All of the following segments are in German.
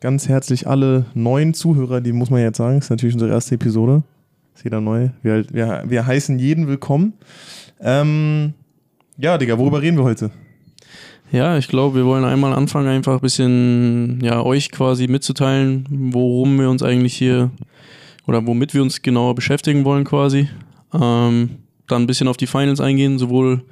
Ganz herzlich alle neuen Zuhörer, die muss man jetzt sagen, ist natürlich unsere erste Episode. Ist jeder neu. Wir heißen jeden willkommen. Ja, Digga, worüber reden wir heute? Ja, ich glaube, wir wollen einmal anfangen, einfach ein bisschen euch quasi mitzuteilen, worum wir uns eigentlich hier oder womit wir uns genauer beschäftigen wollen quasi. Dann ein bisschen auf die Finals eingehen, sowohl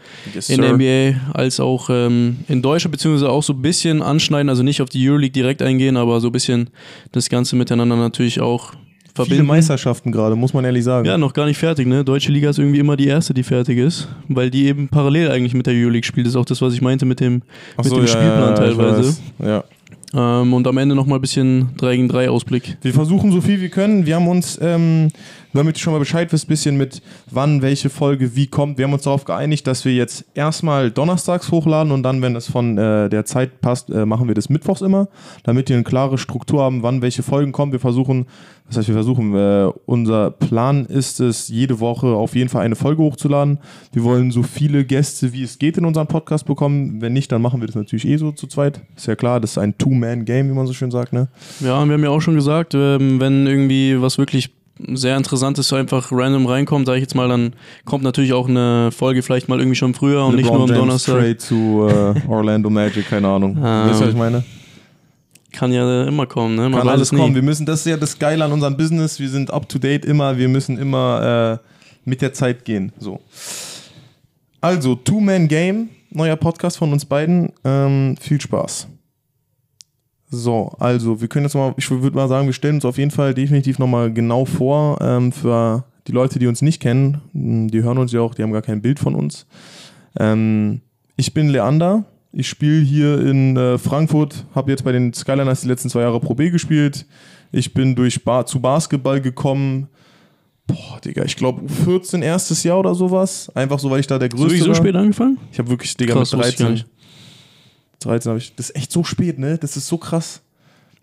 in der NBA als auch in Deutschland, beziehungsweise auch so ein bisschen anschneiden, also nicht auf die Euroleague direkt eingehen, aber so ein bisschen das Ganze miteinander natürlich auch verbinden. Viele Meisterschaften gerade, muss man ehrlich sagen. Ja, noch gar nicht fertig, ne? Deutsche Liga ist irgendwie immer die erste, die fertig ist, weil die eben parallel eigentlich mit der Euroleague spielt. Das ist auch das, was ich meinte mit dem Spielplan teilweise. Ja. Und am Ende nochmal ein bisschen 3 gegen 3 Ausblick. Wir versuchen so viel wir können. Wir haben uns, damit ihr schon mal Bescheid wisst, ein bisschen mit wann welche Folge wie kommt. Wir haben uns darauf geeinigt, dass wir jetzt erstmal donnerstags hochladen und dann, wenn es von der Zeit passt, machen wir das mittwochs immer, damit ihr eine klare Struktur haben, wann welche Folgen kommen. Unser Plan ist es, jede Woche auf jeden Fall eine Folge hochzuladen. Wir wollen so viele Gäste, wie es geht, in unseren Podcast bekommen. Wenn nicht, dann machen wir das natürlich so zu zweit. Ist ja klar, das ist ein Two-Man-Game, wie man so schön sagt, ne? Ja, wir haben ja auch schon gesagt, wenn irgendwie was wirklich sehr Interessantes einfach random reinkommt, sage ich jetzt mal, dann kommt natürlich auch eine Folge vielleicht mal irgendwie schon früher und nicht nur am Donnerstag. Trade zu Orlando Magic, keine Ahnung. Wisst ihr, was ich meine? Kann ja immer kommen, ne? Kann alles kommen. Wir müssen, das ist ja das Geile an unserem Business, wir sind up to date immer, wir müssen immer mit der Zeit gehen. So. Also, Two-Man-Game, neuer Podcast von uns beiden. Viel Spaß. So, also wir können jetzt mal, ich würde mal sagen, wir stellen uns auf jeden Fall definitiv nochmal genau vor, für die Leute, die uns nicht kennen, die hören uns ja auch, die haben gar kein Bild von uns. Ich bin Leander, ich spiele hier in Frankfurt, habe jetzt bei den Skyliners die letzten 2 Jahre Pro B gespielt, ich bin zu Basketball gekommen, Digga, ich glaube U14 erstes Jahr oder sowas, einfach so, weil ich da der Größte war. So spät angefangen? Ich habe wirklich, Digga, krass, mit 13 habe ich. Das ist echt so spät, ne? Das ist so krass.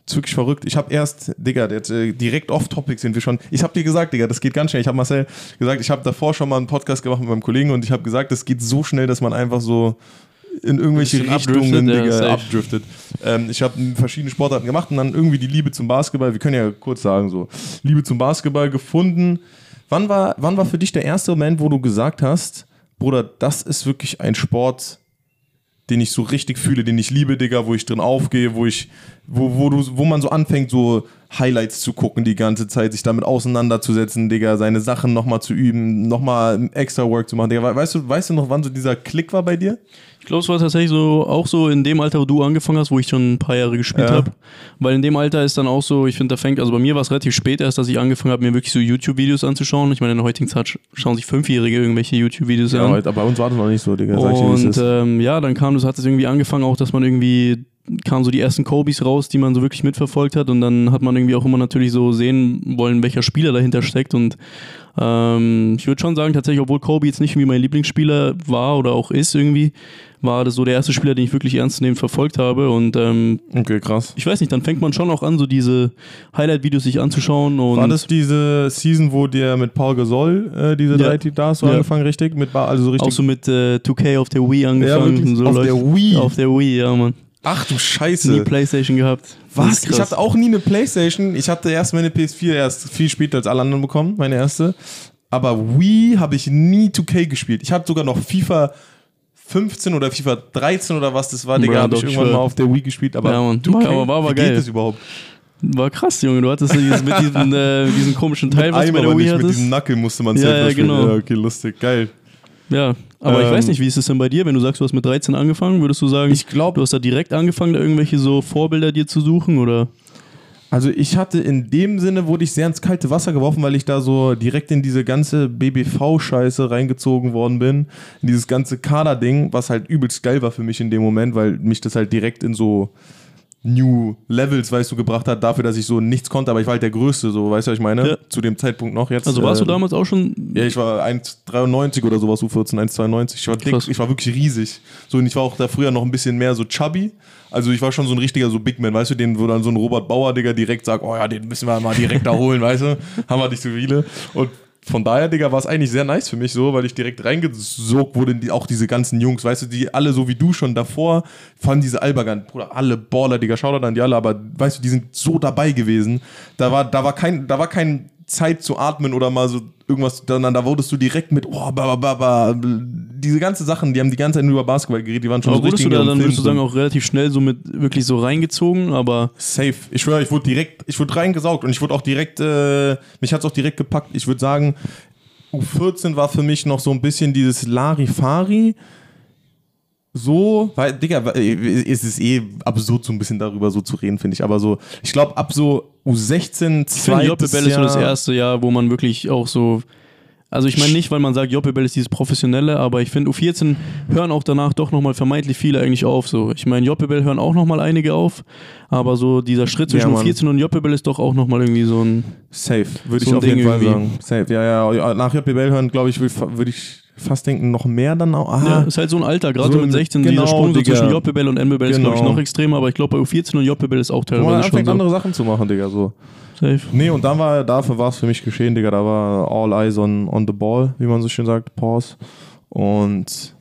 Das ist wirklich verrückt. Ich habe erst, Digga, jetzt, direkt off-topic sind wir schon. Ich habe dir gesagt, Digga, das geht ganz schnell. Ich habe Marcel gesagt, ich habe davor schon mal einen Podcast gemacht mit meinem Kollegen und ich habe gesagt, das geht so schnell, dass man einfach so in irgendwelche Richtungen abdriftet. Ich habe verschiedene Sportarten gemacht und dann irgendwie die Liebe zum Basketball, wir können ja kurz sagen so, Liebe zum Basketball gefunden. Wann war für dich der erste Moment, wo du gesagt hast, Bruder, das ist wirklich ein Sport, den ich so richtig fühle, den ich liebe, Digga, wo ich drin aufgehe, wo man so anfängt, so Highlights zu gucken die ganze Zeit, sich damit auseinanderzusetzen, Digga, seine Sachen nochmal zu üben, nochmal extra Work zu machen, Digga. Weißt du noch, wann so dieser Klick war bei dir? Ich glaube, es war tatsächlich auch so in dem Alter, wo du angefangen hast, wo ich schon ein paar Jahre gespielt habe, weil in dem Alter ist dann auch so, ich finde, also bei mir war es relativ spät erst, dass ich angefangen habe, mir wirklich so YouTube-Videos anzuschauen. Ich meine, in der heutigen Zeit schauen sich 5-Jährige irgendwelche YouTube-Videos an. Ja, bei uns war das noch nicht so, Digga. Und dann hat es irgendwie angefangen auch, dass man irgendwie kamen so die ersten Kobes raus, die man so wirklich mitverfolgt hat und dann hat man irgendwie auch immer natürlich so sehen wollen, welcher Spieler dahinter steckt und ich würde schon sagen, tatsächlich, obwohl Kobe jetzt nicht irgendwie mein Lieblingsspieler war oder auch ist irgendwie, war das so der erste Spieler, den ich wirklich ernstnehmend verfolgt habe und okay, krass. Ich weiß nicht, dann fängt man schon auch an, so diese Highlight-Videos sich anzuschauen. Und war das diese Season, wo der mit Paul Gasol angefangen, richtig? Auch so mit 2K auf der Wii angefangen. Ja, so auf der Wii, ja, Mann. Ach du Scheiße. Nie PlayStation gehabt. Was? Ich hatte auch nie eine PlayStation. Ich hatte erst meine PS4 erst viel später als alle anderen bekommen, meine erste. Aber Wii habe ich nie 2K gespielt. Ich habe sogar noch FIFA 15 oder FIFA 13 oder was das war, Digga, habe ich irgendwann mal auf der Wii gespielt. Aber ja, Mann. 2K, aber wie geil. Geht das überhaupt? War krass, Junge. Du hattest mit diesem komischen Teil, was du bei der Wii hattest. Mit diesem Knuckle musste man es ja genau. Ja, okay, lustig. Geil. Ja, aber ich weiß nicht, wie ist es denn bei dir, wenn du sagst, du hast mit 13 angefangen, würdest du sagen, ich glaube, du hast da direkt angefangen, da irgendwelche so Vorbilder dir zu suchen, oder? Also ich hatte in dem Sinne, wurde ich sehr ins kalte Wasser geworfen, weil ich da so direkt in diese ganze BBV-Scheiße reingezogen worden bin, in dieses ganze Kader-Ding, was halt übelst geil war für mich in dem Moment, weil mich das halt direkt in so New Levels, weißt du, gebracht hat, dafür, dass ich so nichts konnte, aber ich war halt der Größte, so, weißt du, was ich meine? Ja. Zu dem Zeitpunkt noch jetzt. Also warst du damals auch schon? Ja, ich war 1,93 oder sowas, U14, 1,92. Ich war dick, ich war wirklich riesig. So, und ich war auch da früher noch ein bisschen mehr so chubby. Also ich war schon so ein richtiger so Big Man, weißt du, den wo dann so ein Robert Bauer, Digga, direkt sagt, oh ja, den müssen wir mal direkt da holen, weißt du? Haben wir nicht so viele. Und Von daher, Digga, war es eigentlich sehr nice für mich so, weil ich direkt reingesogt wurde in die, auch diese ganzen Jungs, weißt du, die alle so wie du schon davor, fanden diese Alba-Gun, Bruder, alle Baller, Digga, Shoutout an die alle, aber weißt du, die sind so dabei gewesen, da war kein Zeit zu atmen oder mal so irgendwas, sondern da wurdest du direkt mit, oh, diese ganzen Sachen, die haben die ganze Zeit nur über Basketball geredet, die waren schon aber so richtig. Aber wurdest du da dann, würdest du sagen, auch relativ schnell so mit, wirklich so reingezogen, aber... Safe. Ich schwöre, ich wurde reingesaugt und ich wurde auch direkt, mich hat's auch direkt gepackt. Ich würde sagen, U14 war für mich noch so ein bisschen dieses Larifari, so, weil, Digga, es ist eh absurd, so ein bisschen darüber so zu reden, finde ich, aber so, ich glaube, ab so U16, zweites Jahr. Ich finde, Joppe-Bell ist so das erste Jahr, wo man wirklich auch so, also ich meine nicht, weil man sagt, Joppe-Bell ist dieses Professionelle, aber ich finde, U14 hören auch danach doch nochmal vermeintlich viele eigentlich auf, so. Ich meine, Joppe-Bell hören auch nochmal einige auf, aber so dieser Schritt zwischen U14 und Joppe-Bell ist doch auch nochmal irgendwie so ein Safe, würde so ich auf Ding jeden Fall irgendwie sagen. Safe, ja, nach Joppe-Bell hören, glaube ich, würde ich fast denken, noch mehr dann auch. Aha. Ja, ist halt so ein Alter, gerade so mit 16, genau, dieser Sprung so zwischen Joppe-Bell und NBBL ist, glaube ich, noch extremer, aber ich glaube, bei U14 und Joppe-Bell ist auch teilweise man anfängt, schon so andere Sachen zu machen, Digga, so. Safe. Nee, und dann war es für mich geschehen, Digga, da war all eyes on the ball, wie man so schön sagt, pause. Und,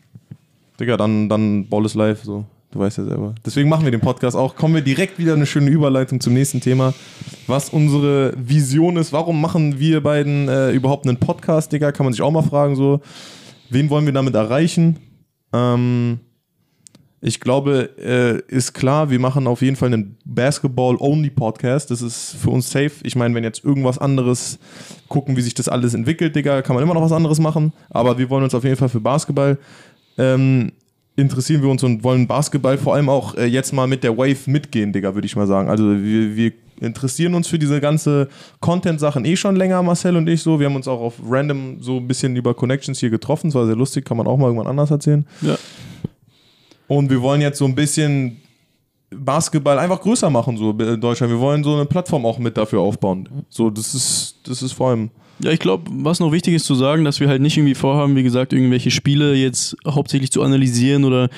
Digga, dann Ball is life, so. Du weißt ja selber. Deswegen machen wir den Podcast auch. Kommen wir direkt wieder eine schöne Überleitung zum nächsten Thema. Was unsere Vision ist, warum machen wir beiden überhaupt einen Podcast, Digga, kann man sich auch mal fragen, so. Wen wollen wir damit erreichen? Ich glaube, ist klar, wir machen auf jeden Fall einen Basketball-Only-Podcast. Das ist für uns safe. Ich meine, wenn jetzt irgendwas anderes, gucken, wie sich das alles entwickelt, Digga, kann man immer noch was anderes machen. Aber wir wollen uns auf jeden Fall für Basketball interessieren wir uns und wollen Basketball vor allem auch jetzt mal mit der Wave mitgehen, Digga, würde ich mal sagen. Also wir interessieren uns für diese ganze Content-Sachen schon länger, Marcel und ich so. Wir haben uns auch auf random so ein bisschen über Connections hier getroffen. Das war sehr lustig, kann man auch mal irgendwann anders erzählen. Ja. Und wir wollen jetzt so ein bisschen Basketball einfach größer machen, so in Deutschland. Wir wollen so eine Plattform auch mit dafür aufbauen. So, das ist vor allem... Ja, ich glaube, was noch wichtig ist zu sagen, dass wir halt nicht irgendwie vorhaben, wie gesagt, irgendwelche Spiele jetzt hauptsächlich zu analysieren oder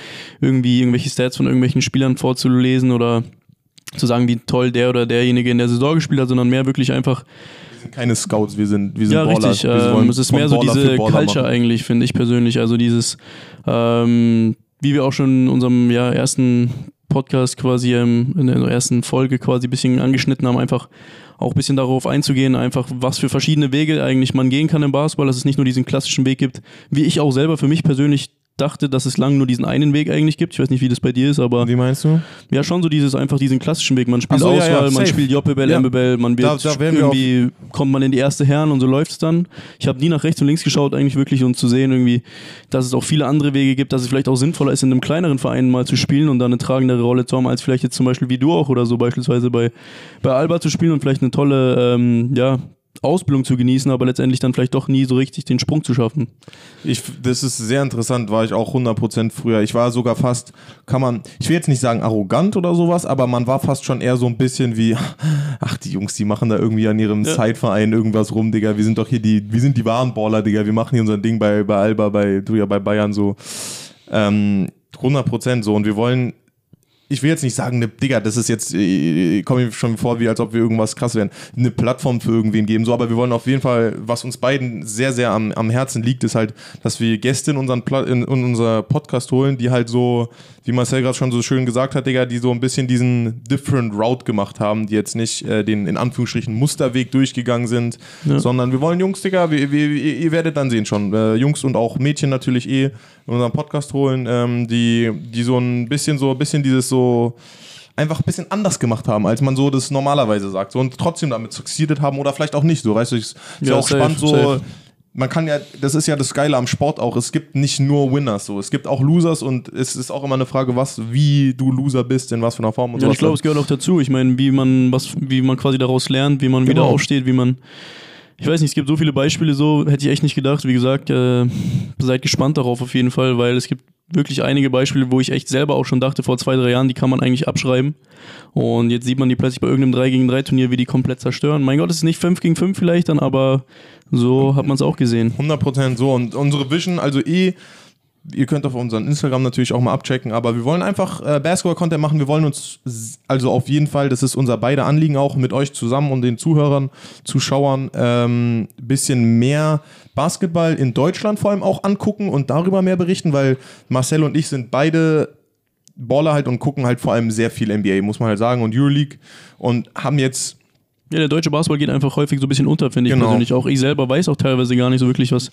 irgendwie irgendwelche Stats von irgendwelchen Spielern vorzulesen oder zu sagen, wie toll der oder derjenige in der Saison gespielt hat, sondern mehr wirklich einfach... Wir sind keine Scouts, wir sind ja, Baller. Ja, richtig. Es ist mehr so Baller diese Culture machen. Eigentlich, finde ich persönlich. Also dieses, wie wir auch schon in unserem ersten Podcast quasi, in der ersten Folge quasi ein bisschen angeschnitten haben, einfach auch ein bisschen darauf einzugehen, einfach was für verschiedene Wege eigentlich man gehen kann im Basketball, dass es nicht nur diesen klassischen Weg gibt, wie ich auch selber für mich persönlich dachte, dass es lang nur diesen einen Weg eigentlich gibt. Ich weiß nicht, wie das bei dir ist, aber... Wie meinst du? Ja, schon so dieses einfach diesen klassischen Weg. Man spielt Auswahl, man spielt Joppe-Bell, NBBL, man wird irgendwie, kommt man in die erste Herren und so läuft es dann. Ich habe nie nach rechts und links geschaut eigentlich wirklich, um zu sehen irgendwie, dass es auch viele andere Wege gibt, dass es vielleicht auch sinnvoller ist, in einem kleineren Verein mal zu spielen und da eine tragendere Rolle zu haben, als vielleicht jetzt zum Beispiel wie du auch oder so beispielsweise bei Alba zu spielen und vielleicht eine tolle, Ausbildung zu genießen, aber letztendlich dann vielleicht doch nie so richtig den Sprung zu schaffen. Das ist sehr interessant, war ich auch 100% früher. Ich war sogar fast, ich will jetzt nicht sagen arrogant oder sowas, aber man war fast schon eher so ein bisschen wie, ach, die Jungs, die machen da irgendwie an ihrem Sideverein irgendwas rum, Digga, wir sind doch hier wir sind die wahren Baller, Digga, wir machen hier unser Ding bei Alba, bei Bayern so. 100% so und ich will jetzt nicht sagen, ne, Digga, das ist jetzt, komme ich schon vor, als ob wir irgendwas krass wären, eine Plattform für irgendwen geben, so, aber wir wollen auf jeden Fall, was uns beiden sehr, sehr am Herzen liegt, ist halt, dass wir Gäste in unser Podcast holen, die halt so, wie Marcel gerade schon so schön gesagt hat, Digga, die so ein bisschen diesen different Route gemacht haben, die jetzt nicht den, in Anführungsstrichen, Musterweg durchgegangen sind, sondern wir wollen Jungs, Digga, ihr werdet dann sehen schon, Jungs und auch Mädchen natürlich in unseren Podcast holen, die so ein bisschen dieses so einfach ein bisschen anders gemacht haben, als man so das normalerweise sagt. So, und trotzdem damit succeeded haben oder vielleicht auch nicht. So, weißt du, ist ja auch safe, spannend, so. Safe. Man kann ja, das ist ja das Geile am Sport auch, es gibt nicht nur Winners, so, es gibt auch Losers und es ist auch immer eine Frage, wie du Loser bist, in was für einer Form und so. Ja, ich glaube, es gehört auch dazu. Ich meine, wie man quasi daraus lernt, wie man wieder aufsteht, wie man. Ich weiß nicht, es gibt so viele Beispiele, so hätte ich echt nicht gedacht. Wie gesagt, seid gespannt darauf auf jeden Fall, weil es gibt wirklich einige Beispiele, wo ich echt selber auch schon dachte, vor 2-3 Jahren, die kann man eigentlich abschreiben. Und jetzt sieht man die plötzlich bei irgendeinem 3-gegen-3 Turnier, wie die komplett zerstören. Mein Gott, es ist nicht 5-gegen-5 vielleicht dann, aber so hat man es auch gesehen. 100% so. Und unsere Vision, also Ihr könnt auf unseren Instagram natürlich auch mal abchecken, aber wir wollen einfach Basketball-Content machen. Wir wollen uns, also auf jeden Fall, das ist unser beider Anliegen auch, mit euch zusammen und den Zuhörern, Zuschauern ein bisschen mehr Basketball in Deutschland vor allem auch angucken und darüber mehr berichten, weil Marcel und ich sind beide Baller halt und gucken halt vor allem sehr viel NBA, muss man halt sagen, und Euroleague und haben jetzt... Ja, der deutsche Basketball geht einfach häufig so ein bisschen unter, finde ich persönlich auch. Ich selber weiß auch teilweise gar nicht so wirklich, was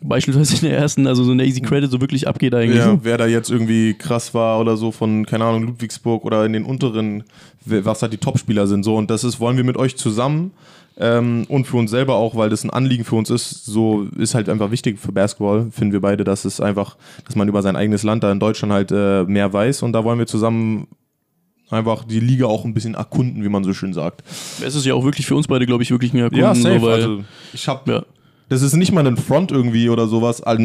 beispielsweise in der ersten, also so in der Easy Credit so wirklich abgeht eigentlich. Ja, wer da jetzt irgendwie krass war oder so von, keine Ahnung, Ludwigsburg oder in den unteren, was halt die Topspieler sind so. Und das ist, wollen wir mit euch zusammen und für uns selber auch, weil das ein Anliegen für uns ist, so ist halt einfach wichtig für Basketball, finden wir beide, dass es einfach, dass man über sein eigenes Land da in Deutschland halt mehr weiß und da wollen wir zusammen einfach die Liga auch ein bisschen erkunden, wie man so schön sagt. Es ist ja auch wirklich für uns beide, glaube ich, wirklich ein Erkunden. Ja, safe. So, weil also, ich hab, das ist nicht mal ein Front irgendwie oder sowas an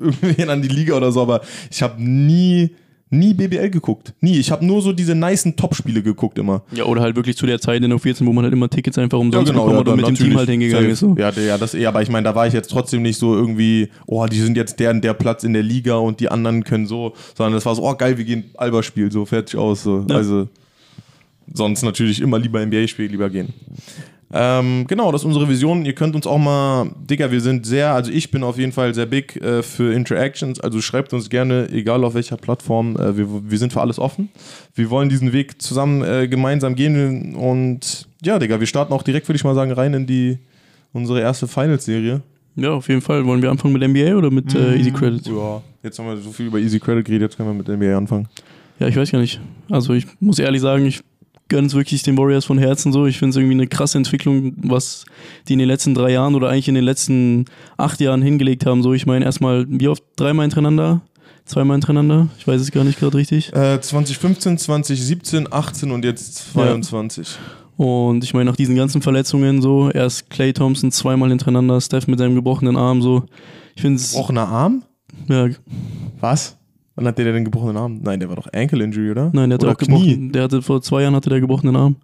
die Liga oder so, aber ich habe nie BBL geguckt. Nie. Ich habe nur so diese nicen Top-Spiele geguckt immer. Ja, oder halt wirklich zu der Zeit in der 14, wo man halt immer Tickets einfach umsonst bekommen oder mit dem Team halt hingegangen ist. So. Ja, das eher, aber ich meine, da war ich jetzt trotzdem nicht so irgendwie, oh, die sind jetzt der und der Platz in der Liga und die anderen können so, sondern das war so, oh geil, wir gehen Alba spielen, so fertig aus. So. Ja. Also sonst natürlich immer lieber NBA-Spiel, lieber gehen. Genau, das ist unsere Vision. Ihr könnt uns auch mal, Digga, wir sind sehr, also ich bin auf jeden Fall sehr big für Interactions, also schreibt uns gerne, egal auf welcher Plattform, wir sind für alles offen. Wir wollen diesen Weg zusammen gemeinsam gehen und ja, Digga, wir starten auch direkt, würde ich mal sagen, rein in unsere erste Finals-Serie. Ja, auf jeden Fall. Wollen wir anfangen mit NBA oder mit Easy Credit? Ja, jetzt haben wir so viel über Easy Credit geredet, jetzt können wir mit NBA anfangen. Ja, ich weiß gar nicht. Also ich muss ehrlich sagen, ich ganz wirklich den Warriors von Herzen so. Ich finde es irgendwie eine krasse Entwicklung, was die in den letzten 3 Jahren oder eigentlich in den letzten 8 Jahren hingelegt haben. So, ich meine erstmal, wie oft? 3-mal hintereinander? 2-mal hintereinander? Ich weiß es gar nicht gerade richtig. 2015, 2017, 18 und jetzt 22. Ja. Und ich meine, nach diesen ganzen Verletzungen so, erst Klay Thompson 2-mal hintereinander, Steph mit seinem gebrochenen Arm so. Ich finde es... Gebrochener Arm? Ja. Was? Wann hat der den gebrochenen Arm? Nein, der war doch Ankle Injury, oder? Nein, der hatte auch gebrochen. Der hatte vor 2 Jahren hatte der gebrochenen Arm.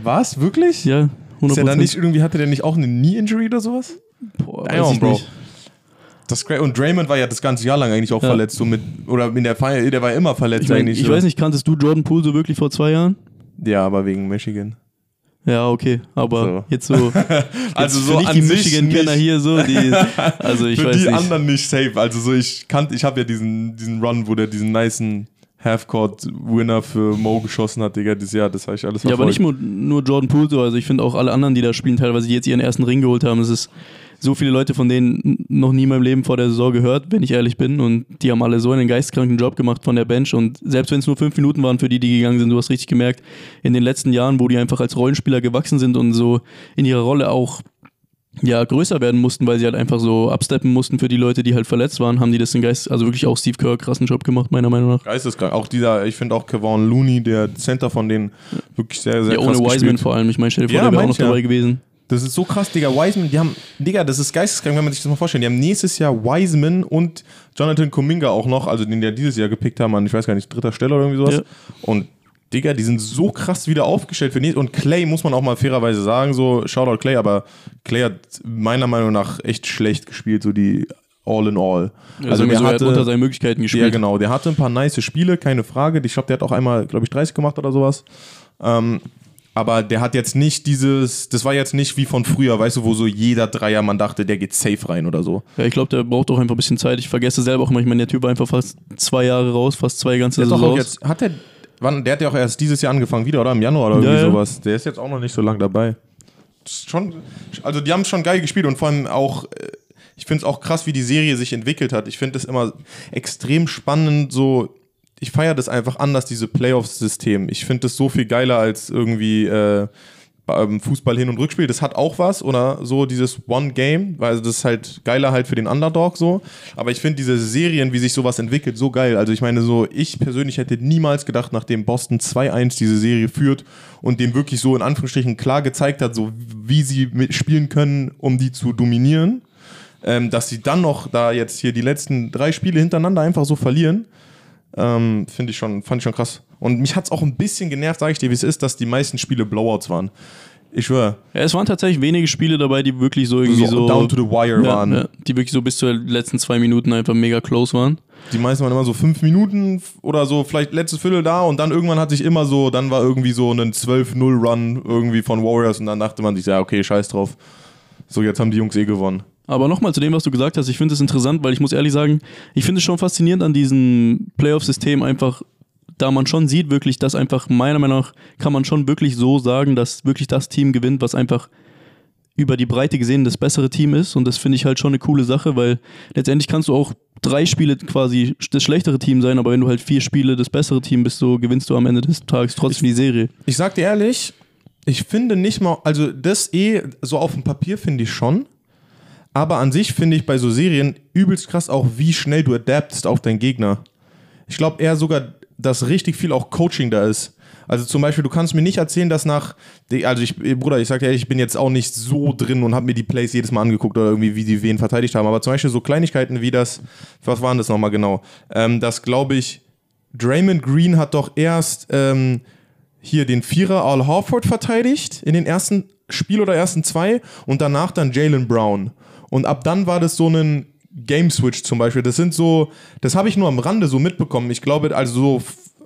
Was? Wirklich? Ja, 100%. Ist der dann nicht irgendwie, hatte der nicht auch eine Knee Injury oder sowas? Boah, weiß ich nicht. Das, und Draymond war ja das ganze Jahr lang eigentlich auch verletzt, so mit, oder in der Feier, der war ja immer verletzt, ich mein, eigentlich. Ich weiß nicht, kanntest du Jordan Poole so wirklich vor 2 Jahren? Ja, aber wegen Michigan. Ja, okay, aber jetzt so. Also jetzt so nicht an die Michigan-Kenner hier so, die. Also ich für weiß die nicht. Anderen nicht safe. Also so, ich habe ja diesen Run, wo der diesen nicen Half-Court-Winner für Mo geschossen hat, Digga, dieses Jahr, das habe ich alles verfolgt. Ja, aber nicht nur Jordan Poole so, also ich finde auch alle anderen, die da spielen, teilweise, die jetzt ihren ersten Ring geholt haben, es ist so viele Leute, von denen noch nie in meinem Leben vor der Saison gehört, wenn ich ehrlich bin, und die haben alle so einen geisteskranken Job gemacht von der Bench, und selbst wenn es nur 5 Minuten waren für die gegangen sind, du hast richtig gemerkt, in den letzten Jahren, wo die einfach als Rollenspieler gewachsen sind und so in ihrer Rolle auch ja größer werden mussten, weil sie halt einfach so absteppen mussten für die Leute, die halt verletzt waren, haben die das in Geist, also wirklich auch Steve Kerr krassen Job gemacht, meiner Meinung nach. Geisteskrank. Auch dieser, ich finde auch Kevon Looney, der Center von denen, wirklich sehr, sehr krass ohne Wiseman vor allem, ich meine, stell dir vor, der wäre auch noch dabei gewesen. Das ist so krass, Digga, Wiseman, die haben, Digga, das ist geisteskrank, wenn man sich das mal vorstellt, die haben nächstes Jahr Wiseman und Jonathan Kuminga auch noch, also den, der dieses Jahr gepickt haben, an, ich weiß gar nicht, 3. Stelle oder irgendwie sowas, und Digga, die sind so krass wieder aufgestellt für nächstes. Und Klay muss man auch mal fairerweise sagen, so Shoutout Klay, aber Klay hat meiner Meinung nach echt schlecht gespielt, so die all in all. Also der hat unter seinen Möglichkeiten gespielt. Ja genau, der hatte ein paar nice Spiele, keine Frage. Ich glaube, der hat auch einmal, glaube ich, 30 gemacht oder sowas. Aber der hat jetzt nicht dieses, das war jetzt nicht wie von früher, weißt du, wo so jeder Dreier, man dachte, der geht safe rein oder so. Ja, ich glaube, der braucht auch einfach ein bisschen Zeit. Ich vergesse selber auch immer, ich meine, der Typ war einfach fast 2 Jahre raus, fast 2 ganze Saison raus. Jetzt, der hat ja auch erst dieses Jahr angefangen wieder, oder? Im Januar oder irgendwie sowas. Der ist jetzt auch noch nicht so lang dabei. Das ist schon, also die haben schon geil gespielt und vor allem auch, ich finde es auch krass, wie die Serie sich entwickelt hat. Ich finde es immer extrem spannend, so, ich feiere das einfach anders, diese Playoffs-System. Ich finde das so viel geiler als irgendwie Fußball Hin- und Rückspiel. Das hat auch was, oder so dieses One-Game, weil das ist halt geiler halt für den Underdog so. Aber ich finde diese Serien, wie sich sowas entwickelt, so geil. Also ich meine so, ich persönlich hätte niemals gedacht, nachdem Boston 2-1 diese Serie führt und dem wirklich so in Anführungsstrichen klar gezeigt hat, so wie sie spielen können, um die zu dominieren, dass sie dann noch da jetzt hier die letzten 3 Spiele hintereinander einfach so verlieren. Fand ich schon krass. Und mich hat es auch ein bisschen genervt, sage ich dir, wie es ist, dass die meisten Spiele Blowouts waren. Ich schwöre. Ja, es waren tatsächlich wenige Spiele dabei, die wirklich so irgendwie so down to the wire waren. Ja, die wirklich so bis zu den letzten 2 Minuten einfach mega close waren. Die meisten waren immer so 5 Minuten oder so, vielleicht letztes Viertel da und dann irgendwann hatte ich immer so, dann war irgendwie so ein 12-0-Run irgendwie von Warriors und dann dachte man sich, ja okay, scheiß drauf. So, jetzt haben die Jungs eh gewonnen. Aber nochmal zu dem, was du gesagt hast, ich finde es interessant, weil ich muss ehrlich sagen, ich finde es schon faszinierend an diesem Playoff-System einfach, da man schon sieht wirklich, dass einfach meiner Meinung nach kann man schon wirklich so sagen, dass wirklich das Team gewinnt, was einfach über die Breite gesehen das bessere Team ist und das finde ich halt schon eine coole Sache, weil letztendlich kannst du auch 3 Spiele quasi das schlechtere Team sein, aber wenn du halt 4 Spiele das bessere Team bist, so gewinnst du am Ende des Tages trotzdem die Serie. Ich sag dir ehrlich, ich finde nicht mal, also das so auf dem Papier finde ich schon, aber an sich finde ich bei so Serien übelst krass auch, wie schnell du adaptest auf deinen Gegner. Ich glaube eher sogar, dass richtig viel auch Coaching da ist. Also zum Beispiel, du kannst mir nicht erzählen, dass Bruder, ich sag dir ehrlich, ich bin jetzt auch nicht so drin und habe mir die Plays jedes Mal angeguckt oder irgendwie, wie die wen verteidigt haben, aber zum Beispiel so Kleinigkeiten wie das, was waren das nochmal genau? Das glaube ich, Draymond Green hat doch erst hier den Vierer Al Horford verteidigt in den ersten Spiel oder ersten 2 und danach dann Jaylen Brown. Und ab dann war das so ein Game-Switch zum Beispiel, das sind so, das habe ich nur am Rande so mitbekommen, ich glaube, also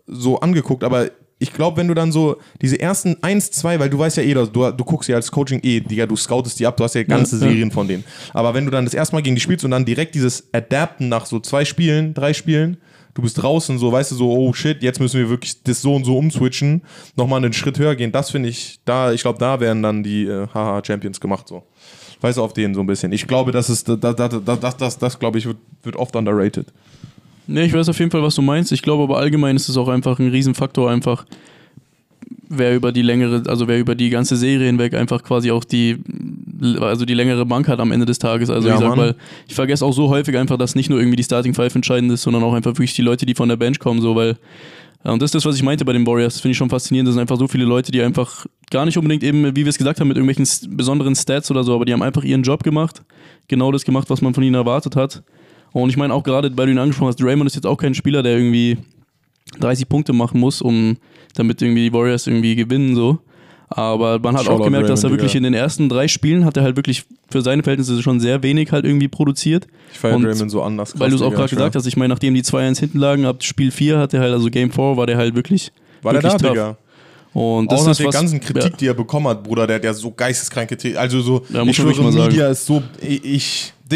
so angeguckt, aber ich glaube, wenn du dann so diese ersten 1, 2, weil du weißt ja du guckst ja als Coaching Digga, du scoutest die ab, du hast ja ganze Serien von denen, aber wenn du dann das erste Mal gegen die spielst und dann direkt dieses Adapten nach so 2 Spielen, 3 Spielen, du bist draußen, so, weißt du, so, oh shit, jetzt müssen wir wirklich das so und so umswitchen, nochmal einen Schritt höher gehen, das finde ich, da werden dann die Champions gemacht, so. Weiß auf den so ein bisschen. Ich glaube, das glaube ich, wird oft underrated. Nee, ich weiß auf jeden Fall, was du meinst. Ich glaube aber allgemein ist es auch einfach ein Riesenfaktor, einfach wer über die ganze Serie hinweg einfach quasi auch die längere Bank hat am Ende des Tages. Also ja, ich sag mal, ich vergesse auch so häufig einfach, dass nicht nur irgendwie die Starting Five entscheidend ist, sondern auch einfach wirklich die Leute, die von der Bench kommen, so, weil. Und das ist das, was ich meinte bei den Warriors, das finde ich schon faszinierend, das sind einfach so viele Leute, die einfach gar nicht unbedingt eben, wie wir es gesagt haben, mit irgendwelchen besonderen Stats oder so, aber die haben einfach ihren Job gemacht, genau das gemacht, was man von ihnen erwartet hat. Und ich meine auch gerade, weil du ihn angesprochen hast, Draymond ist jetzt auch kein Spieler, der irgendwie 30 Punkte machen muss, damit irgendwie die Warriors irgendwie gewinnen, so. Aber man hat auch gemerkt, dass er wirklich in den ersten 3 Spielen hat er halt wirklich für seine Verhältnisse schon sehr wenig halt irgendwie produziert. Ich feiere Draymond so anders. Krass, weil du es auch gerade gesagt hast, ich meine, nachdem die 2-1 hinten lagen, ab Spiel 4 hat er halt, also Game 4 war der halt wirklich tough. Digga. Und das auch ist nach der ganzen Kritik, die er bekommen hat, Bruder, der hat ja so geisteskrank Kritik. Also so, ja, ich schwöre, so Media ist so,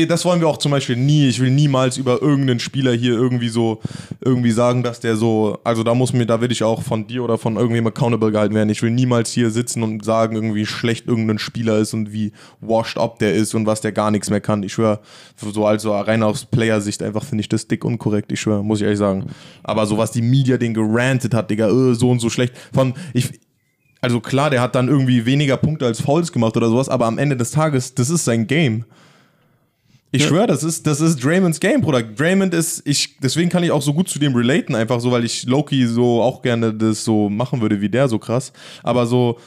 das wollen wir auch zum Beispiel nie. Ich will niemals über irgendeinen Spieler hier irgendwie sagen, dass der so, also da will ich auch von dir oder von irgendwem accountable gehalten werden. Ich will niemals hier sitzen und sagen, irgendwie schlecht irgendein Spieler ist und wie washed up der ist und was der gar nichts mehr kann. Ich schwöre, so also rein aus Player-Sicht einfach finde ich das dick unkorrekt. Ich schwöre, muss ich ehrlich sagen. Aber so was die Media den gerantet hat, Digga, so und so schlecht. Also klar, der hat dann irgendwie weniger Punkte als Fouls gemacht oder sowas, aber am Ende des Tages, das ist sein Game. Ich schwöre, das ist Draymonds Game, Bruder. Draymond ist, deswegen kann ich auch so gut zu dem relaten, einfach so, weil ich Loki so auch gerne das so machen würde, wie der, so krass. Aber so,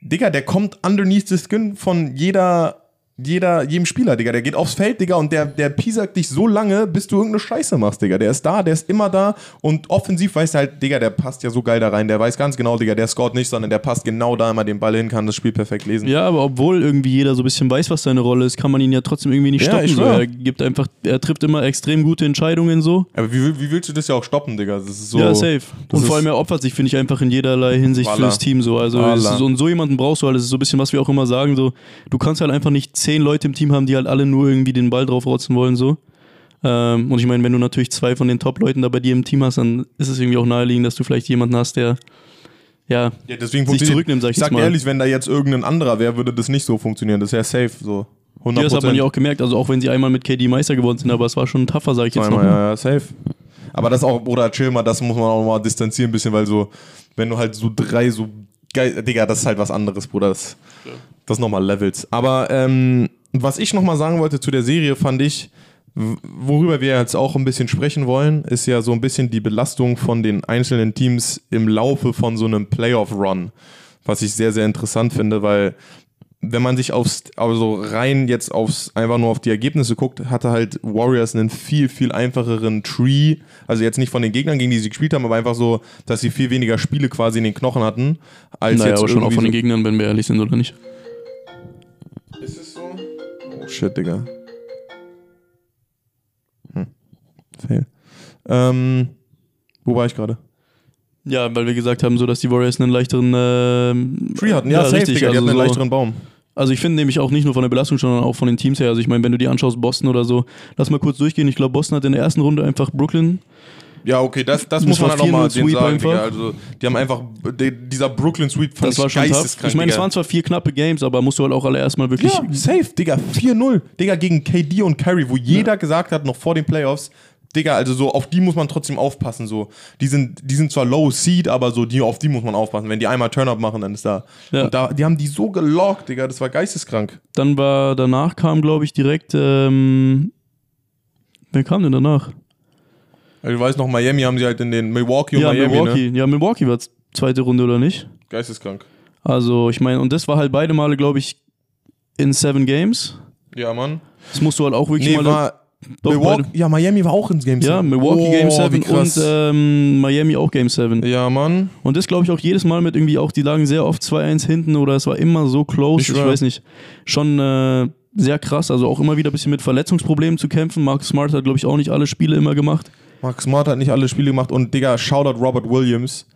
Digga, der kommt underneath the skin von jedem Spieler, Digga. Der geht aufs Feld, Digga, und der piesackt dich so lange, bis du irgendeine Scheiße machst, Digga. Der ist da, der ist immer da und offensiv weiß halt, Digga, der passt ja so geil da rein. Der weiß ganz genau, Digga, der scored nicht, sondern der passt genau da immer den Ball hin, kann das Spiel perfekt lesen. Ja, aber obwohl irgendwie jeder so ein bisschen weiß, was seine Rolle ist, kann man ihn ja trotzdem irgendwie nicht stoppen. So. Er trifft immer extrem gute Entscheidungen so. Aber wie willst du das ja auch stoppen, Digga? Das ist so, ja, safe. Und vor allem, er opfert sich, finde ich, einfach in jederlei Hinsicht fürs Team so. Also und so jemanden brauchst du halt. Das ist so ein bisschen, was wir auch immer sagen, so, du kannst halt einfach nicht 10 Leute im Team haben, die halt alle nur irgendwie den Ball draufrotzen wollen, so. Und ich meine, wenn du natürlich 2 von den Top-Leuten da bei dir im Team hast, dann ist es irgendwie auch naheliegend, dass du vielleicht jemanden hast, der ja deswegen sich zurücknimmt, sag ich mal. Ehrlich, wenn da jetzt irgendein anderer wäre, würde das nicht so funktionieren. Das wäre safe, so. 100%. Ja, das hat man ja auch gemerkt, also auch wenn sie einmal mit KD Meister geworden sind, aber es war schon tougher, sag ich jetzt noch. Ja, safe. Aber das auch, oder chill mal, das muss man auch mal distanzieren ein bisschen, weil so, wenn du halt so 3 so geil, Digga, das ist halt was anderes, Bruder, das nochmal Levels. Aber was ich nochmal sagen wollte zu der Serie, fand ich, worüber wir jetzt auch ein bisschen sprechen wollen, ist ja so ein bisschen die Belastung von den einzelnen Teams im Laufe von so einem Playoff-Run, was ich sehr, sehr interessant finde, weil wenn man sich aufs, also rein jetzt aufs, einfach nur auf die Ergebnisse guckt, hatte halt Warriors einen viel, viel einfacheren Tree, also jetzt nicht von den Gegnern, gegen die sie gespielt haben, aber einfach so, dass sie viel weniger Spiele quasi in den Knochen hatten. Als naja, jetzt aber schon auch von den Gegnern, wenn wir ehrlich sind, oder nicht? Ist es so? Oh shit, Digga. Fail. Wo war ich gerade? Ja, weil wir gesagt haben, so dass die Warriors einen leichteren Tree hatten. Ja, ja safe, Digga, also die hatten einen leichteren Baum. Also ich finde nämlich auch nicht nur von der Belastung, sondern auch von den Teams her. Also ich meine, wenn du dir anschaust, Boston oder so, lass mal kurz durchgehen. Ich glaube, Boston hat in der ersten Runde einfach Brooklyn. Ja, okay, das muss man halt auch mal denen sagen, Digga. Also die haben einfach, dieser Brooklyn-Sweep fand ich geisteskrank. Ich meine, es waren zwar 4 knappe Games, aber musst du halt auch alle erstmal wirklich... Ja, safe, Digga, 4-0. Digga, gegen KD und Curry, wo jeder gesagt hat, noch vor den Playoffs, Digga, also so, auf die muss man trotzdem aufpassen, so. Die sind zwar low seed, aber so, auf die muss man aufpassen. Wenn die einmal Turn-Up machen, dann ist da. Ja. Und da, die haben die so gelockt, Digga, das war geisteskrank. Dann war, danach kam, glaube ich, direkt, wer kam denn danach? Ich weiß noch, Miami haben sie halt in den Milwaukee und Miami, Milwaukee. Ne? Ja, Milwaukee war zweite Runde, oder nicht? Geisteskrank. Also, ich meine, und das war halt beide Male, glaube ich, in 7 Games. Ja, Mann. Das musst du halt auch wirklich mal... Miami war auch ins Game 7. Ja, Milwaukee Game 7 und Miami auch Game 7. Ja, Mann. Und das glaube ich auch jedes Mal mit irgendwie auch, die lagen sehr oft 2-1 hinten oder es war immer so close. Ich weiß nicht. Schon sehr krass. Also auch immer wieder ein bisschen mit Verletzungsproblemen zu kämpfen. Marcus Smart hat, glaube ich, auch nicht alle Spiele immer gemacht. Marcus Smart hat nicht alle Spiele gemacht und, Digga, Shoutout Robert Williams.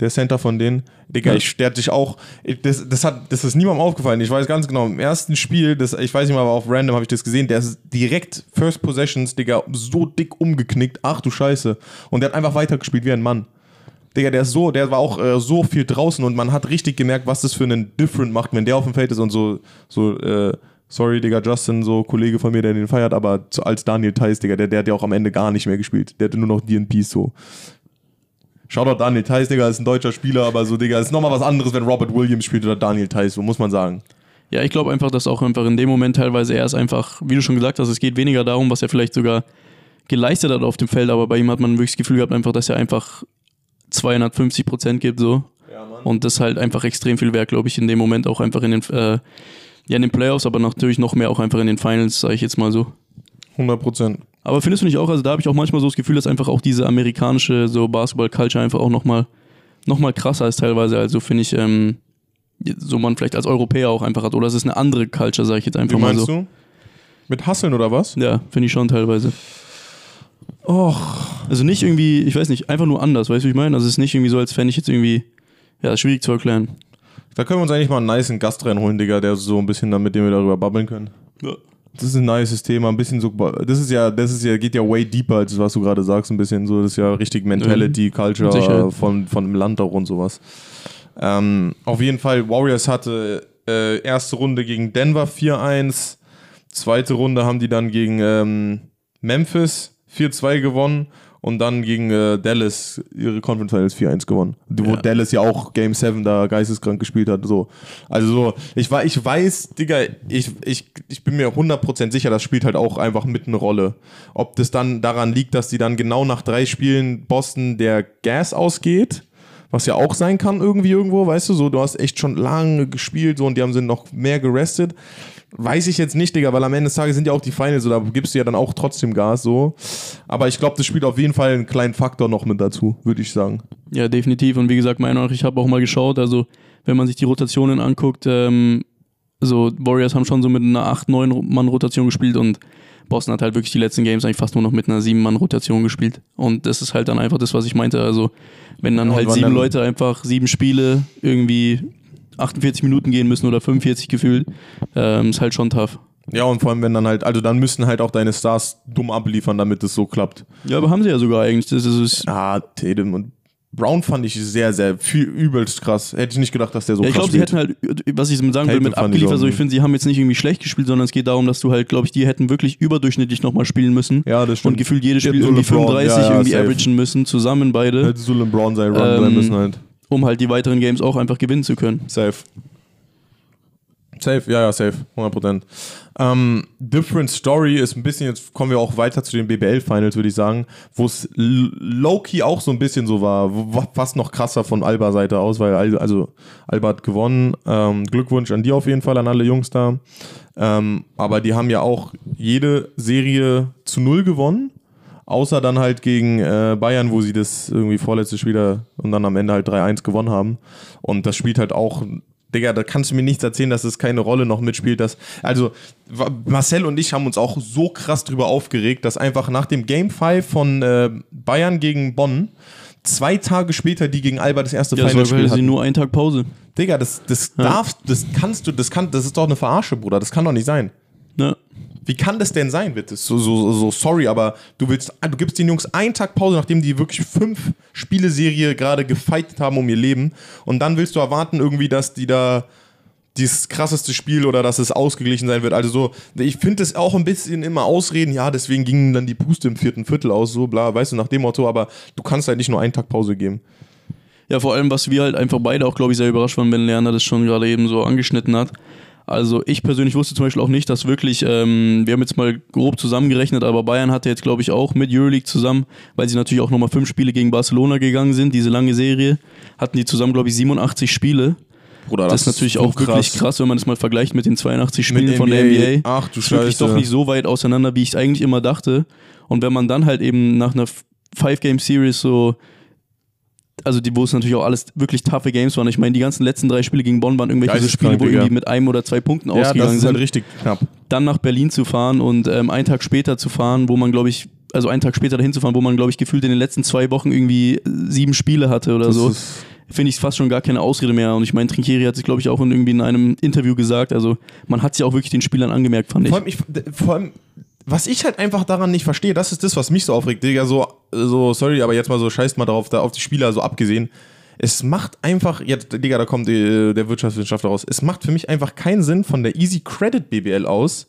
Der Center von denen, Digga, ja. Der hat sich auch, das ist niemandem aufgefallen, ich weiß ganz genau, im ersten Spiel, ich weiß nicht mal, aber auf Random habe ich das gesehen, der ist direkt First Possessions, Digga, so dick umgeknickt, ach du Scheiße. Und der hat einfach weitergespielt wie ein Mann. Digga, der war auch so viel draußen und man hat richtig gemerkt, was das für einen Different macht, wenn der auf dem Feld ist und sorry, Digga, Justin, so Kollege von mir, der den feiert, aber als Daniel Theis, Digga, der hat ja auch am Ende gar nicht mehr gespielt, der hatte nur noch DNPs so. Shoutout Daniel Theis, Digga, ist ein deutscher Spieler, aber so, Digga, ist nochmal was anderes, wenn Robert Williams spielt oder Daniel Theis, so muss man sagen. Ja, ich glaube einfach, dass auch einfach in dem Moment teilweise er ist einfach, wie du schon gesagt hast, es geht weniger darum, was er vielleicht sogar geleistet hat auf dem Feld, aber bei ihm hat man wirklich das Gefühl gehabt, einfach, dass er einfach 250% gibt, so. Ja, Mann. Und das halt einfach extrem viel wert, glaube ich, in dem Moment auch einfach in den Playoffs, aber natürlich noch mehr auch einfach in den Finals, sage ich jetzt mal so. 100%. Aber findest du nicht auch, also da habe ich auch manchmal so das Gefühl, dass einfach auch diese amerikanische so Basketball-Culture einfach auch noch mal krasser ist teilweise, also finde ich, so man vielleicht als Europäer auch einfach hat, oder es ist eine andere Culture, sage ich jetzt einfach mal so. Wie meinst du? Mit Hustlen oder was? Ja, finde ich schon teilweise. Och. Also nicht irgendwie, ich weiß nicht, einfach nur anders, weißt du, wie ich meine? Also es ist nicht irgendwie so, als fände ich jetzt irgendwie, ja, schwierig zu erklären. Da können wir uns eigentlich mal einen niceen Gast reinholen, Digga, der so ein bisschen, damit wir darüber babbeln können. Ja. Das ist ein nices Thema, ein bisschen so, das ist ja, geht ja way deeper, als was du gerade sagst, ein bisschen so, das ist ja richtig Mentality, Culture Sicherheit. Von dem Land auch und sowas. Auf jeden Fall, Warriors hatte erste Runde gegen Denver 4-1, zweite Runde haben die dann gegen Memphis 4-2 gewonnen und dann gegen Dallas ihre Conference Finals 4-1 gewonnen. Ja. Wo Dallas ja auch Game 7 da geisteskrank gespielt hat. So. Also so, ich weiß, Digga, ich bin mir 100% sicher, das spielt halt auch einfach mit eine Rolle. Ob das dann daran liegt, dass die dann genau nach 3 Spielen Boston der Gas ausgeht, was ja auch sein kann irgendwie irgendwo, weißt du, so du hast echt schon lange gespielt so und die haben sie noch mehr gerestet. Weiß ich jetzt nicht, Digga, weil am Ende des Tages sind ja auch die Finals, so, da gibst du ja dann auch trotzdem Gas, so. Aber ich glaube, das spielt auf jeden Fall einen kleinen Faktor noch mit dazu, würde ich sagen. Ja, definitiv. Und wie gesagt, meiner Meinung nach, ich habe auch mal geschaut, also wenn man sich die Rotationen anguckt, so Warriors haben schon so mit einer 8-9-Mann-Rotation gespielt und Boston hat halt wirklich die letzten Games eigentlich fast nur noch mit einer 7-Mann-Rotation gespielt. Und das ist halt dann einfach das, was ich meinte. Also wenn dann halt 7 Leute einfach 7 Spiele irgendwie 48 Minuten gehen müssen oder 45 gefühlt, ist halt schon tough. Ja, und vor allem, wenn dann halt, also dann müssen halt auch deine Stars dumm abliefern, damit es so klappt. Ja, aber haben sie ja sogar eigentlich. Tatum und Brown fand ich sehr, sehr viel übelst krass. Hätte ich nicht gedacht, dass der so krass spielt. Ich glaube, die hätten halt, was ich sagen Tatum will, mit abgeliefert. Also ich finde, sie haben jetzt nicht irgendwie schlecht gespielt, sondern es geht darum, dass du halt, glaube ich, die hätten wirklich überdurchschnittlich nochmal spielen müssen. Ja, das stimmt. Und gefühlt jedes Spiel irgendwie 35 irgendwie averagen müssen, zusammen beide. Hätte Sullen Brown sein Run bleiben müssen halt. Um halt die weiteren Games auch einfach gewinnen zu können. Safe. Safe, ja, safe, 100%. Different Story ist ein bisschen, jetzt kommen wir auch weiter zu den BBL-Finals, würde ich sagen, wo es low-key auch so ein bisschen so war, fast noch krasser von Alba-Seite aus, weil also Alba hat gewonnen, Glückwunsch an die auf jeden Fall, an alle Jungs da, aber die haben ja auch jede Serie zu 0 gewonnen, außer dann halt gegen Bayern, wo sie das irgendwie vorletzte Spiel da und dann am Ende halt 3-1 gewonnen haben, und das spielt halt auch, Digga, da kannst du mir nichts erzählen, dass es keine Rolle noch mitspielt. Also Marcel und ich haben uns auch so krass drüber aufgeregt, dass einfach nach dem Game 5 von Bayern gegen Bonn 2 Tage später die gegen Alba das erste Finalspiel hatten. Ja, sie nur einen Tag Pause. Digga, das ist doch eine Verarsche, Bruder, das kann doch nicht sein. Ja. Wie kann das denn sein, bitte? So sorry, aber du gibst den Jungs einen Tag Pause, nachdem die wirklich 5-Spiele-Serie gerade gefightet haben um ihr Leben, und dann willst du erwarten irgendwie, dass die da dieses krasseste Spiel oder dass es ausgeglichen sein wird. Also so, ich finde es auch ein bisschen immer Ausreden, ja, deswegen gingen dann die Puste im 4. Viertel aus, so bla, weißt du, nach dem Motto, aber du kannst halt nicht nur einen Tag Pause geben. Ja, vor allem, was wir halt einfach beide auch, glaube ich, sehr überrascht waren, wenn Lerner das schon gerade eben so angeschnitten hat. Also ich persönlich wusste zum Beispiel auch nicht, dass wirklich, wir haben jetzt mal grob zusammengerechnet, aber Bayern hatte jetzt, glaube ich, auch mit Euroleague zusammen, weil sie natürlich auch nochmal 5 Spiele gegen Barcelona gegangen sind, diese lange Serie, hatten die zusammen, glaube ich, 87 Spiele. Bruder, das ist natürlich auch wirklich krass, wenn man das mal vergleicht mit den 82 Spielen von der NBA. Ach du Scheiße. Wirklich doch nicht so weit auseinander, wie ich es eigentlich immer dachte. Und wenn man dann halt eben nach einer 5-Game-Series so... Also wo es natürlich auch alles wirklich toughe Games waren. Ich meine, die ganzen letzten 3 Spiele gegen Bonn waren irgendwelche so Spiele, wo irgendwie mit 1 oder 2 Punkten ausgegangen sind. Ja, das ist halt richtig knapp. Dann nach Berlin zu fahren und einen Tag später zu fahren, wo man, glaube ich, also einen Tag später dahin zu fahren, wo man, glaube ich, gefühlt in den letzten 2 Wochen irgendwie 7 Spiele hatte oder das so, finde ich fast schon gar keine Ausrede mehr. Und ich meine, Trinkieri hat sich, glaube ich, auch in einem Interview gesagt, also man hat es ja auch wirklich den Spielern angemerkt, fand ich. Vor allem was ich halt einfach daran nicht verstehe, das ist das, was mich so aufregt, Digga, so sorry, aber jetzt mal so scheißt mal drauf, da auf die Spieler so abgesehen, es macht einfach, jetzt, Digga, da kommt der Wirtschaftswissenschaftler raus, es macht für mich einfach keinen Sinn, von der Easy Credit BBL aus,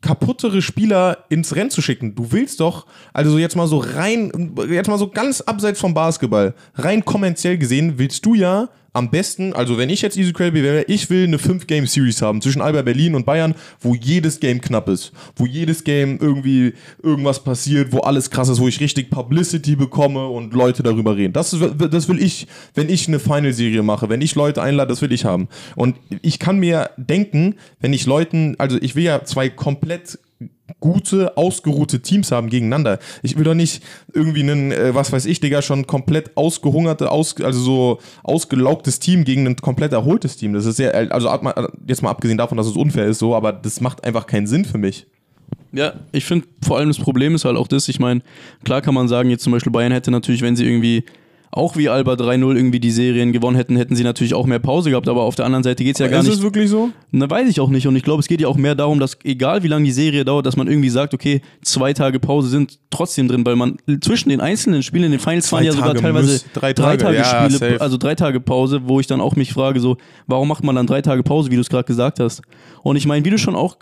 kaputtere Spieler ins Rennen zu schicken. Du willst doch, also jetzt mal so ganz abseits vom Basketball, rein kommerziell gesehen, willst du ja am besten, also wenn ich jetzt Easy Credit wäre, ich will eine 5-Game-Series haben zwischen Alba Berlin und Bayern, wo jedes Game knapp ist, wo jedes Game irgendwie irgendwas passiert, wo alles krass ist, wo ich richtig Publicity bekomme und Leute darüber reden. Das will ich, wenn ich eine Final-Serie mache, wenn ich Leute einlade, das will ich haben. Und ich kann mir denken, wenn ich Leuten, also ich will ja 2 komplett gute, ausgeruhte Teams haben gegeneinander. Ich will doch nicht irgendwie einen, was weiß ich, Digga, schon komplett ausgelaugtes Team gegen ein komplett erholtes Team. Das ist ja, also jetzt mal abgesehen davon, dass es unfair ist, so, aber das macht einfach keinen Sinn für mich. Ja, ich finde vor allem das Problem ist halt auch das, ich meine, klar kann man sagen, jetzt zum Beispiel Bayern hätte natürlich, wenn sie irgendwie auch wie Alba 3-0 irgendwie die Serien gewonnen hätten, hätten sie natürlich auch mehr Pause gehabt, aber auf der anderen Seite geht es ja gar nicht. Ist es wirklich so? Na, weiß ich auch nicht, und ich glaube, es geht ja auch mehr darum, dass egal wie lange die Serie dauert, dass man irgendwie sagt, okay, 2 Tage Pause sind trotzdem drin, weil man zwischen den einzelnen Spielen in den Finals waren ja sogar teilweise 3 Tage Spiele, also 3 Tage Pause, wo ich dann auch mich frage, so, warum macht man dann 3 Tage Pause, wie du es gerade gesagt hast? Und ich meine, wie du schon auch...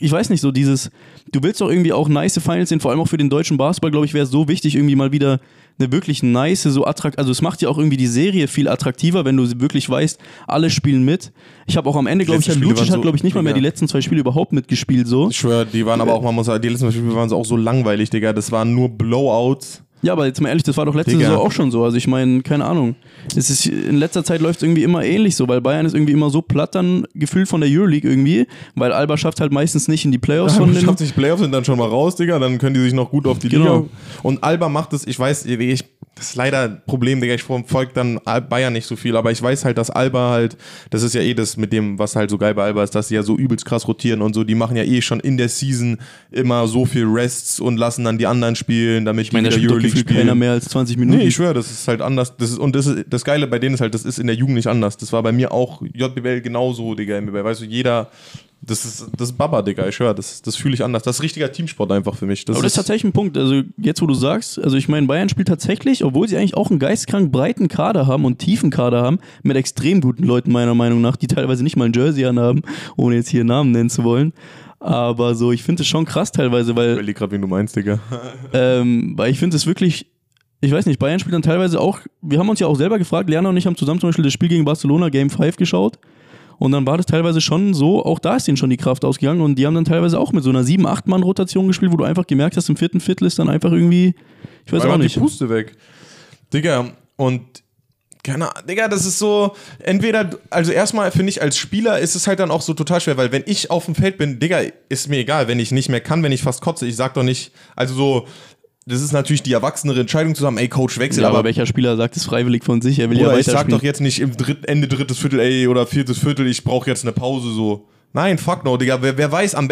Ich weiß nicht, so dieses, du willst doch irgendwie auch nice Finals sehen, vor allem auch für den deutschen Basketball, glaube ich, wäre es so wichtig, irgendwie mal wieder eine wirklich nice, so attraktiv, also es macht ja auch irgendwie die Serie viel attraktiver, wenn du wirklich weißt, alle spielen mit. Ich habe auch am Ende, glaube ich, Lucic hat, glaube ich, nicht mal mehr die letzten 2 Spiele überhaupt mitgespielt, so. Ich schwöre, die waren aber auch, man muss sagen, die letzten 2 Spiele waren auch so langweilig, Digga, das waren nur Blowouts. Ja, aber jetzt mal ehrlich, das war doch letzte Saison auch schon so. Also ich meine, keine Ahnung. Es ist, in letzter Zeit läuft es irgendwie immer ähnlich so, weil Bayern ist irgendwie immer so platt dann gefühlt von der Euroleague irgendwie, weil Alba schafft halt meistens nicht in die Playoffs. Ja, Alba schafft sich Playoffs, sind dann schon mal raus, Digga, dann können die sich noch gut auf die Liga. Und Alba macht es, ich weiß, das ist leider ein Problem, Digga, ich folge dann Bayern nicht so viel, aber ich weiß halt, dass Alba halt, das ist ja eh das mit dem, was halt so geil bei Alba ist, dass sie ja so übelst krass rotieren und so, die machen ja eh schon in der Season immer so viel Rests und lassen dann die anderen spielen, damit die in der Euroleague spielen. Keiner mehr als 20 Minuten. Nee, ich schwöre, das ist halt anders, das Geile bei denen ist halt, das ist in der Jugend nicht anders, das war bei mir auch JBL genauso, Digga, MBL, weißt du, jeder... Das ist Baba, Digga, ich höre, das fühle ich anders. Das ist richtiger Teamsport einfach für mich. Aber das ist tatsächlich ein Punkt, also jetzt, wo du sagst, also ich meine, Bayern spielt tatsächlich, obwohl sie eigentlich auch einen geistkrank breiten Kader haben und tiefen Kader haben, mit extrem guten Leuten meiner Meinung nach, die teilweise nicht mal ein Jersey anhaben, ohne jetzt hier Namen nennen zu wollen. Aber so, ich finde es schon krass teilweise, weil... Ich überleg grad, wen du meinst, Digga. Weil ich finde es wirklich... Ich weiß nicht, Bayern spielt dann teilweise auch... Wir haben uns ja auch selber gefragt, Lerner und ich haben zusammen zum Beispiel das Spiel gegen Barcelona Game 5 geschaut. Und dann war das teilweise schon so, auch da ist denen schon die Kraft ausgegangen und die haben dann teilweise auch mit so einer 7-8-Mann-Rotation gespielt, wo du einfach gemerkt hast, im vierten Viertel ist dann einfach irgendwie, ich weiß auch nicht. Die Puste weg. Digga, und keine Ahnung, Digga, das ist so, entweder, also erstmal finde ich, als Spieler ist es halt dann auch so total schwer, weil wenn ich auf dem Feld bin, Digga, ist mir egal, wenn ich nicht mehr kann, wenn ich fast kotze, ich sag doch nicht, also so, das ist natürlich die erwachsenere Entscheidung zu sagen, ey, Coach, wechsel. Ja, aber welcher Spieler sagt es freiwillig von sich? Er will ja weiter. Ich sag doch jetzt nicht im Ende drittes Viertel, ey, oder viertes Viertel, ich brauche jetzt eine Pause, so. Nein, fuck no, Digga, wer weiß, am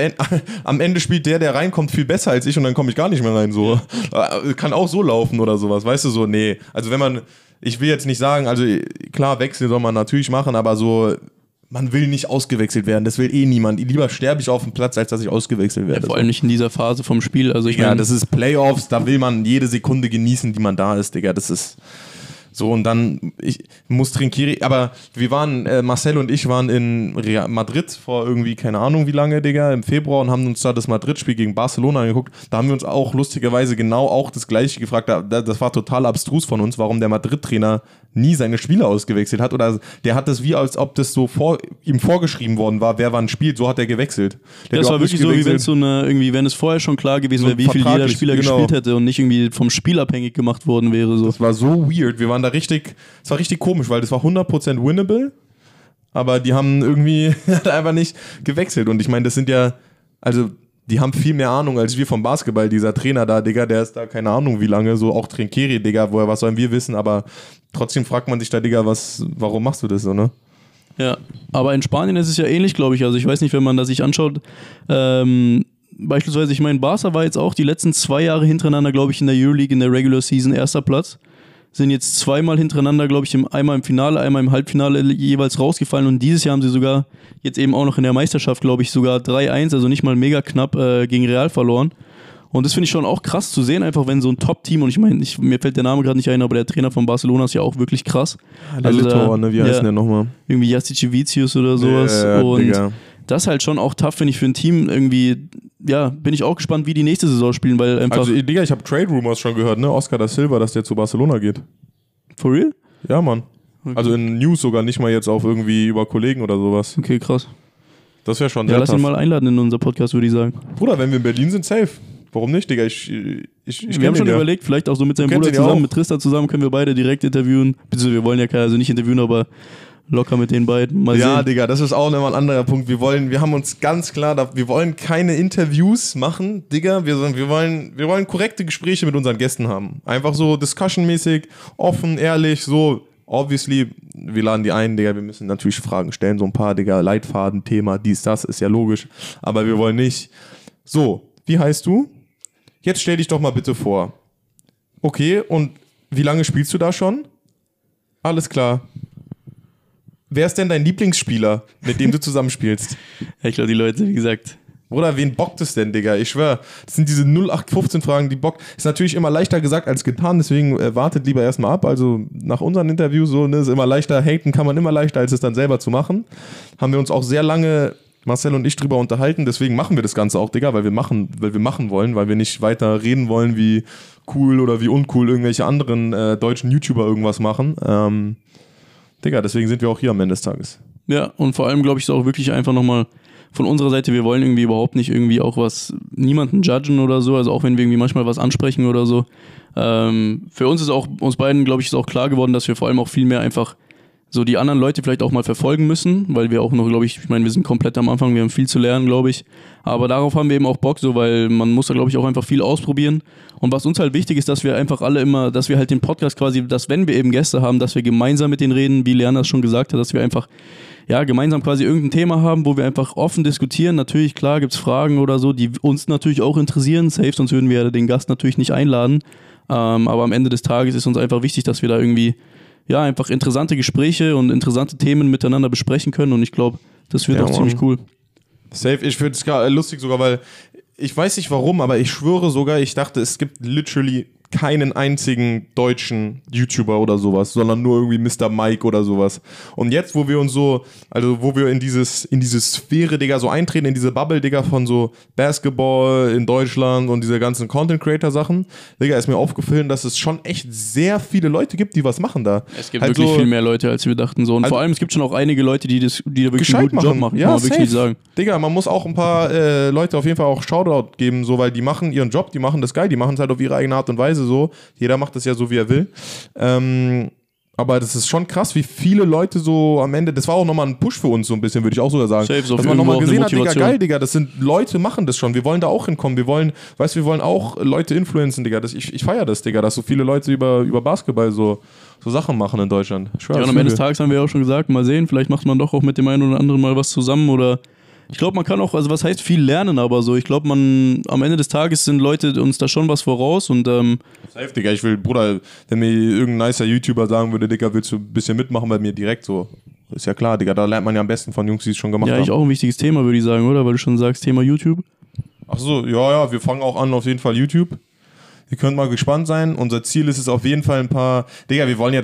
Ende spielt der reinkommt, viel besser als ich und dann komme ich gar nicht mehr rein, so. Kann auch so laufen oder sowas, weißt du, so, nee. Also wenn man, ich will jetzt nicht sagen, also klar, wechseln soll man natürlich machen, aber so, man will nicht ausgewechselt werden, das will eh niemand. Lieber sterbe ich auf dem Platz, als dass ich ausgewechselt werde. Ja, vor allem nicht in dieser Phase vom Spiel. Also ich meine, das ist Playoffs, da will man jede Sekunde genießen, die man da ist, Digga. Das ist so und dann, ich muss Trinkieri, aber wir waren, Marcel und ich waren in Madrid vor irgendwie, keine Ahnung wie lange, Digga, im Februar und haben uns da das Madrid-Spiel gegen Barcelona angeguckt. Da haben wir uns auch lustigerweise genau auch das Gleiche gefragt. Das war total abstrus von uns, warum der Madrid-Trainer nie seine Spieler ausgewechselt hat oder der hat das wie, als ob das so ihm vorgeschrieben worden war, wer wann spielt, so hat er gewechselt. Der das war wirklich so, wie wenn es so eine, irgendwie, wenn es vorher schon klar gewesen so wäre, wie viel jeder Spieler gespielt hätte und nicht irgendwie vom Spiel abhängig gemacht worden wäre. So. Das war so weird, wir waren da richtig, es war richtig komisch, weil das war 100% winnable, aber die haben irgendwie einfach nicht gewechselt und ich meine, das sind ja, also die haben viel mehr Ahnung als wir vom Basketball. Dieser Trainer da, Digga, der ist da keine Ahnung wie lange, so auch Trinkieri, Digga, woher, was sollen wir wissen, aber trotzdem fragt man sich da, Digga, warum machst du das so, ne? Ja, aber in Spanien ist es ja ähnlich, glaube ich, also ich weiß nicht, wenn man das sich anschaut, beispielsweise, ich meine, Barca war jetzt auch die letzten 2 Jahre hintereinander, glaube ich, in der Euroleague, in der Regular Season, 1. Platz. Sind jetzt 2-mal hintereinander, glaube ich, einmal im Finale, einmal im Halbfinale jeweils rausgefallen und dieses Jahr haben sie sogar jetzt eben auch noch in der Meisterschaft, glaube ich, sogar 3-1, also nicht mal mega knapp gegen Real verloren. Und das finde ich schon auch krass zu sehen, einfach wenn so ein Top-Team, und ich meine, mir fällt der Name gerade nicht ein, aber der Trainer von Barcelona ist ja auch wirklich krass. Der also, Litauer, ne? Wie heißt der nochmal? Irgendwie Jasicevicius oder sowas. Ja, und Digga, das ist halt schon auch tough, finde ich, für ein Team irgendwie. Ja, bin ich auch gespannt, wie die nächste Saison spielen, weil einfach. Also, Digga, ich habe Trade-Rumors schon gehört, ne? Oscar da Silva, dass der zu Barcelona geht. For real? Ja, Mann. Okay. Also in News sogar, nicht mal jetzt auf irgendwie über Kollegen oder sowas. Okay, krass. Das wäre schon sehr tough. Lass ihn mal einladen in unser Podcast, würde ich sagen. Bruder, wenn wir in Berlin sind, safe. Warum nicht, Digga? Wir haben schon überlegt, vielleicht auch so mit seinem Bruder zusammen, mit Tristan zusammen, können wir beide direkt interviewen. Beziehungsweise wir wollen ja keiner, also nicht interviewen, aber locker mit den beiden. Mal sehen. Ja, Digga, das ist auch nochmal ein anderer Punkt. Wir haben uns ganz klar, wir wollen keine Interviews machen, Digga. Wir wollen korrekte Gespräche mit unseren Gästen haben. Einfach so discussionmäßig, offen, ehrlich, so. Obviously, wir laden die ein, Digga. Wir müssen natürlich Fragen stellen, so ein paar, Digga. Leitfaden, Thema, dies, das, ist ja logisch. Aber wir wollen nicht. So, wie heißt du? Jetzt stell dich doch mal bitte vor. Okay, und wie lange spielst du da schon? Alles klar. Wer ist denn dein Lieblingsspieler, mit dem du zusammenspielst? Ich glaube, die Leute, wie gesagt. Oder wen bockt es denn, Digga? Ich schwör, das sind diese 0815-Fragen, die bockt. Ist natürlich immer leichter gesagt als getan, deswegen wartet lieber erstmal ab. Also nach unseren Interviews, so, ne, ist immer leichter, haten kann man immer leichter, als es dann selber zu machen. Haben wir uns auch sehr lange, Marcel und ich, drüber unterhalten, deswegen machen wir das Ganze auch, Digga, weil wir machen wollen, weil wir nicht weiter reden wollen, wie cool oder wie uncool irgendwelche anderen deutschen YouTuber irgendwas machen. Digga, deswegen sind wir auch hier am Ende des Tages. Ja, und vor allem, glaube ich, ist auch wirklich einfach nochmal von unserer Seite, wir wollen irgendwie überhaupt nicht irgendwie auch was, niemanden judgen oder so, also auch wenn wir irgendwie manchmal was ansprechen oder so. Für uns ist auch, uns beiden, glaube ich, ist auch klar geworden, dass wir vor allem auch viel mehr einfach so die anderen Leute vielleicht auch mal verfolgen müssen, weil wir auch noch, glaube ich meine, wir sind komplett am Anfang, wir haben viel zu lernen, glaube ich, aber darauf haben wir eben auch Bock, so, weil man muss da, glaube ich, auch einfach viel ausprobieren und was uns halt wichtig ist, dass wir einfach alle immer, dass wir halt den Podcast quasi, dass wenn wir eben Gäste haben, dass wir gemeinsam mit denen reden, wie Lerner das schon gesagt hat, dass wir einfach, ja, gemeinsam quasi irgendein Thema haben, wo wir einfach offen diskutieren, natürlich, klar, gibt's Fragen oder so, die uns natürlich auch interessieren, safe, sonst würden wir den Gast natürlich nicht einladen, aber am Ende des Tages ist uns einfach wichtig, dass wir da irgendwie ja, einfach interessante Gespräche und interessante Themen miteinander besprechen können und ich glaube, das wird auch ziemlich cool. Safe, ich finde es lustig sogar, weil ich weiß nicht warum, aber ich schwöre sogar, ich dachte, es gibt literally gibt keinen einzigen deutschen YouTuber oder sowas, sondern nur irgendwie Mr. Mike oder sowas. Und jetzt, wo wir uns so, also wo wir in diese Sphäre, Digga, so eintreten, in diese Bubble, Digga, von so Basketball in Deutschland und diese ganzen Content-Creator-Sachen, Digga, ist mir aufgefallen, dass es schon echt sehr viele Leute gibt, die was machen da. Es gibt halt wirklich so viel mehr Leute, als wir dachten. So. Und also vor allem, es gibt schon auch einige Leute, die da wirklich einen guten Job machen, ja, kann man safe wirklich sagen. Digga, man muss auch ein paar Leute auf jeden Fall auch Shoutout geben, so, weil die machen ihren Job, die machen das geil, die machen es halt auf ihre eigene Art und Weise so. Jeder macht das ja so, wie er will. Aber das ist schon krass, wie viele Leute so am Ende, das war auch nochmal ein Push für uns so ein bisschen, würde ich auch sogar sagen. Safe, so dass man nochmal gesehen hat, Digga, geil, Digga, das sind Leute, machen das schon, wir wollen da auch hinkommen, wir wollen auch Leute influenzen, Digga, ich feiere das, Digga, dass so viele Leute über Basketball so Sachen machen in Deutschland. Ich schwör, ja, und am Ende des Tages haben wir auch schon gesagt, mal sehen, vielleicht macht man doch auch mit dem einen oder anderen mal was zusammen oder ich glaube, man kann auch, also was heißt viel lernen, aber so, ich glaube, am Ende des Tages sind Leute uns da schon was voraus und safe, Digga, ich will, Bruder, wenn mir irgendein nicer YouTuber sagen würde, Digga, willst du ein bisschen mitmachen bei mir direkt so, ist ja klar, Digga, da lernt man ja am besten von Jungs, die es schon gemacht haben. Ja, eigentlich auch ein wichtiges Thema, würde ich sagen, oder? Weil du schon sagst, Thema YouTube. Achso, ja, wir fangen auch an, auf jeden Fall YouTube. Ihr könnt mal gespannt sein. Unser Ziel ist es auf jeden Fall ein paar... Digga, wir wollen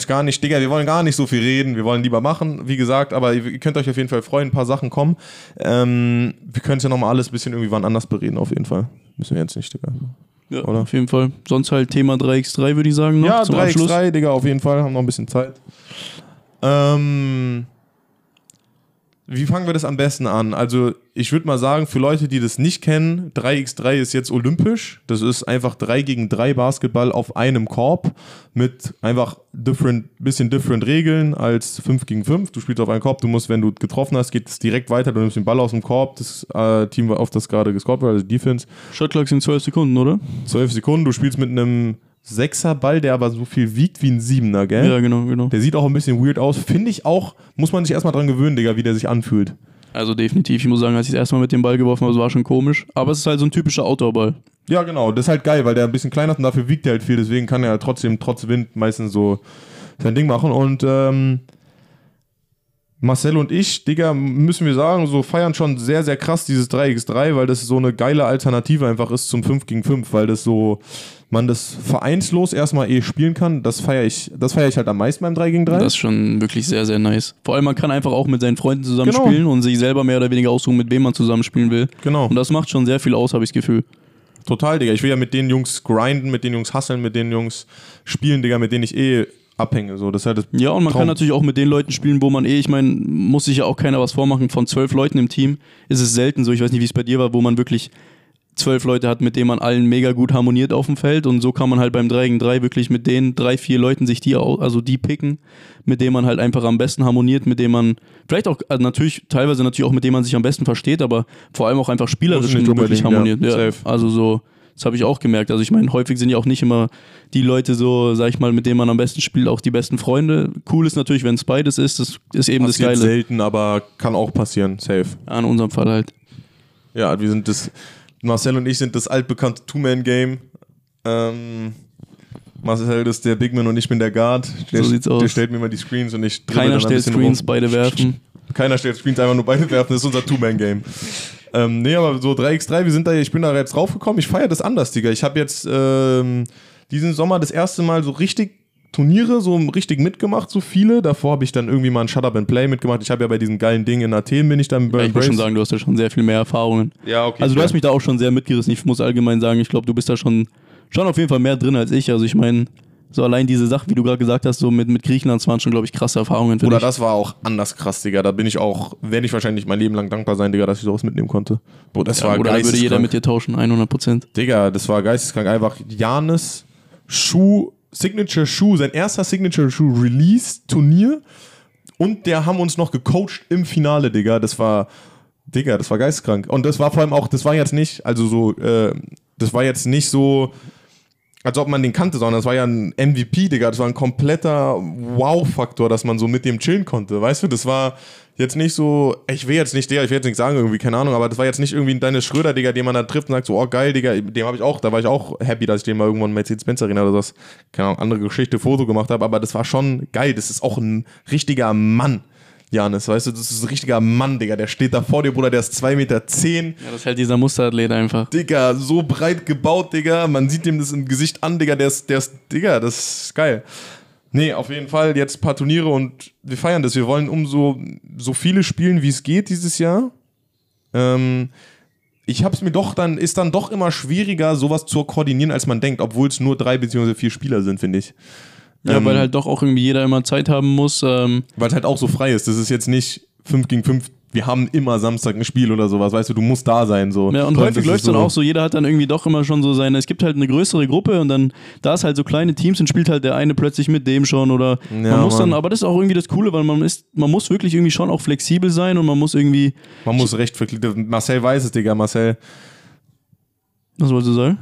gar nicht so viel reden. Wir wollen lieber machen, wie gesagt. Aber ihr könnt euch auf jeden Fall freuen. Ein paar Sachen kommen. Wir können es ja nochmal alles ein bisschen irgendwie wann anders bereden, auf jeden Fall. Müssen wir jetzt nicht, Digga. Ja, oder? Auf jeden Fall. Sonst halt Thema 3x3, würde ich sagen, noch ja, zum 3x3, Abschluss. Digga, auf jeden Fall. Haben noch ein bisschen Zeit. Wie fangen wir das am besten an? Also ich würde mal sagen, für Leute, die das nicht kennen, 3x3 ist jetzt olympisch. Das ist einfach 3 gegen 3 Basketball auf einem Korb mit einfach bisschen different Regeln als 5 gegen 5. Du spielst auf einen Korb, du musst, wenn du getroffen hast, geht es direkt weiter. Du nimmst den Ball aus dem Korb, das Team, auf das gerade gescored wird, also Defense. Shotclock sind 12 Sekunden, oder? 12 Sekunden, du spielst mit einem 6er-Ball, der aber so viel wiegt wie ein 7er, gell? Ja, genau. Der sieht auch ein bisschen weird aus. Finde ich auch, muss man sich erstmal dran gewöhnen, Digga, wie der sich anfühlt. Also definitiv, ich muss sagen, als ich das erstmal mit dem Ball geworfen habe, das war schon komisch. Aber es ist halt so ein typischer Outdoor-Ball. Ja, genau, das ist halt geil, weil der ein bisschen kleiner ist und dafür wiegt er halt viel. Deswegen kann er halt trotzdem, trotz Wind, meistens so sein Ding machen. Und Marcel und ich, Digga, müssen wir sagen, so feiern schon sehr, sehr krass dieses 3x3, weil das so eine geile Alternative einfach ist zum 5 gegen 5, weil das so... man das vereinslos erstmal spielen kann, das feiere ich halt am meisten beim 3 gegen 3. Das ist schon wirklich sehr, sehr nice. Vor allem, man kann einfach auch mit seinen Freunden zusammen spielen und sich selber mehr oder weniger aussuchen, mit wem man zusammenspielen will. Genau. Und das macht schon sehr viel aus, habe ich das Gefühl. Total, Digga. Ich will ja mit den Jungs grinden, mit den Jungs hustlen, mit den Jungs spielen, Digga, mit denen ich abhänge. So. Das ist halt das ja, und man kann natürlich auch mit den Leuten spielen, wo man ich meine, muss sich ja auch keiner was vormachen. Von 12 Leuten im Team ist es selten so. Ich weiß nicht, wie es bei dir war, wo man wirklich 12 Leute hat, mit denen man allen mega gut harmoniert auf dem Feld und so kann man halt beim 3 gegen 3 wirklich mit den 3-4 Leuten sich die picken, mit denen man halt einfach am besten harmoniert, mit denen man vielleicht auch, also teilweise auch mit denen man sich am besten versteht, aber vor allem auch einfach spielerisch wirklich harmoniert. Ja, also so, das habe ich auch gemerkt. Also ich meine, häufig sind ja auch nicht immer die Leute so, sag ich mal, mit denen man am besten spielt, auch die besten Freunde. Cool ist natürlich, wenn es beides ist, das ist eben das Geile. Passiert selten, aber kann auch passieren, safe. Ja, in unserem Fall halt. Ja, wir sind das... Marcel und ich sind das altbekannte Two-Man-Game. Marcel ist der Bigman und ich bin der Guard. So sieht's aus. Der stellt mir immer die Screens und ich dribble dann ein bisschen rum. Keiner stellt Screens, beide werfen. Keiner stellt Screens, einfach nur beide werfen. Das ist unser Two-Man-Game. Nee, aber so 3x3, ich bin da jetzt draufgekommen. Ich feiere das anders, Digga. Ich habe jetzt diesen Sommer das erste Mal so richtig Turniere so richtig mitgemacht, so viele. Davor habe ich dann irgendwie mal ein Shut Up and Play mitgemacht. Ich habe ja bei diesem geilen Ding in Athen bin ich dann bei Ich muss schon sagen, du hast ja schon sehr viel mehr Erfahrungen. Ja, okay. Also du hast mich da auch schon sehr mitgerissen. Ich muss allgemein sagen, ich glaube, du bist da schon auf jeden Fall mehr drin als ich. Also ich meine, so allein diese Sache, wie du gerade gesagt hast, so mit Griechenland, das waren schon, glaube ich, krasse Erfahrungen für dich. Oder das war auch anders krass, Digga. Da bin ich auch, werde ich wahrscheinlich mein Leben lang dankbar sein, Digga, dass ich sowas mitnehmen konnte. Boah, das war geisteskrank. Oder würde jeder mit dir tauschen, 100%. Digga, das war geisteskrank. Einfach Janis, Signature-Shoe, sein erster Signature-Shoe-Release-Turnier und der haben uns noch gecoacht im Finale, Digga. Das war geisteskrank. Und das war vor allem auch, das war jetzt nicht so, als ob man den kannte, sondern das war ja ein MVP, Digga. Das war ein kompletter Wow-Faktor, dass man so mit dem chillen konnte, weißt du? Das war jetzt nicht so, ich will jetzt nichts sagen irgendwie, keine Ahnung, aber das war jetzt nicht irgendwie ein Dennis Schröder, Digga, den man da trifft und sagt so, oh geil, Digga, da war ich auch happy, dass ich den mal irgendwann in Mercedes-Benz-Arena oder sowas, keine Ahnung, andere Geschichte, Foto gemacht habe, aber das war schon geil, das ist auch ein richtiger Mann. Janis, weißt du, das ist ein richtiger Mann, Digga. Der steht da vor dir, Bruder, der ist 2,10 Meter. Ja, das ist halt dieser Musterathlet einfach. Digga, so breit gebaut, Digga. Man sieht ihm das im Gesicht an, Digga. Digga, das ist geil. Nee, auf jeden Fall, jetzt ein paar Turniere und wir feiern das. Wir wollen so viele spielen, wie es geht dieses Jahr. Ich hab's mir ist dann doch immer schwieriger, sowas zu koordinieren, als man denkt, obwohl es nur 3 bzw. 4 Spieler sind, finde ich. Ja, weil halt doch auch irgendwie jeder immer Zeit haben muss. Weil es halt auch so frei ist. Das ist jetzt nicht 5 gegen 5, wir haben immer Samstag ein Spiel oder sowas, weißt du musst da sein. So. Ja, und häufig läuft es dann auch so, jeder hat dann irgendwie doch immer schon so seine, es gibt halt eine größere Gruppe und dann, da es halt so kleine Teams und spielt halt der eine plötzlich mit dem schon oder ja, man muss dann, aber das ist auch irgendwie das Coole, weil man muss wirklich irgendwie schon auch flexibel sein und man muss recht flexibel, Marcel weiß es, Digga, Marcel. Was wolltest du sagen?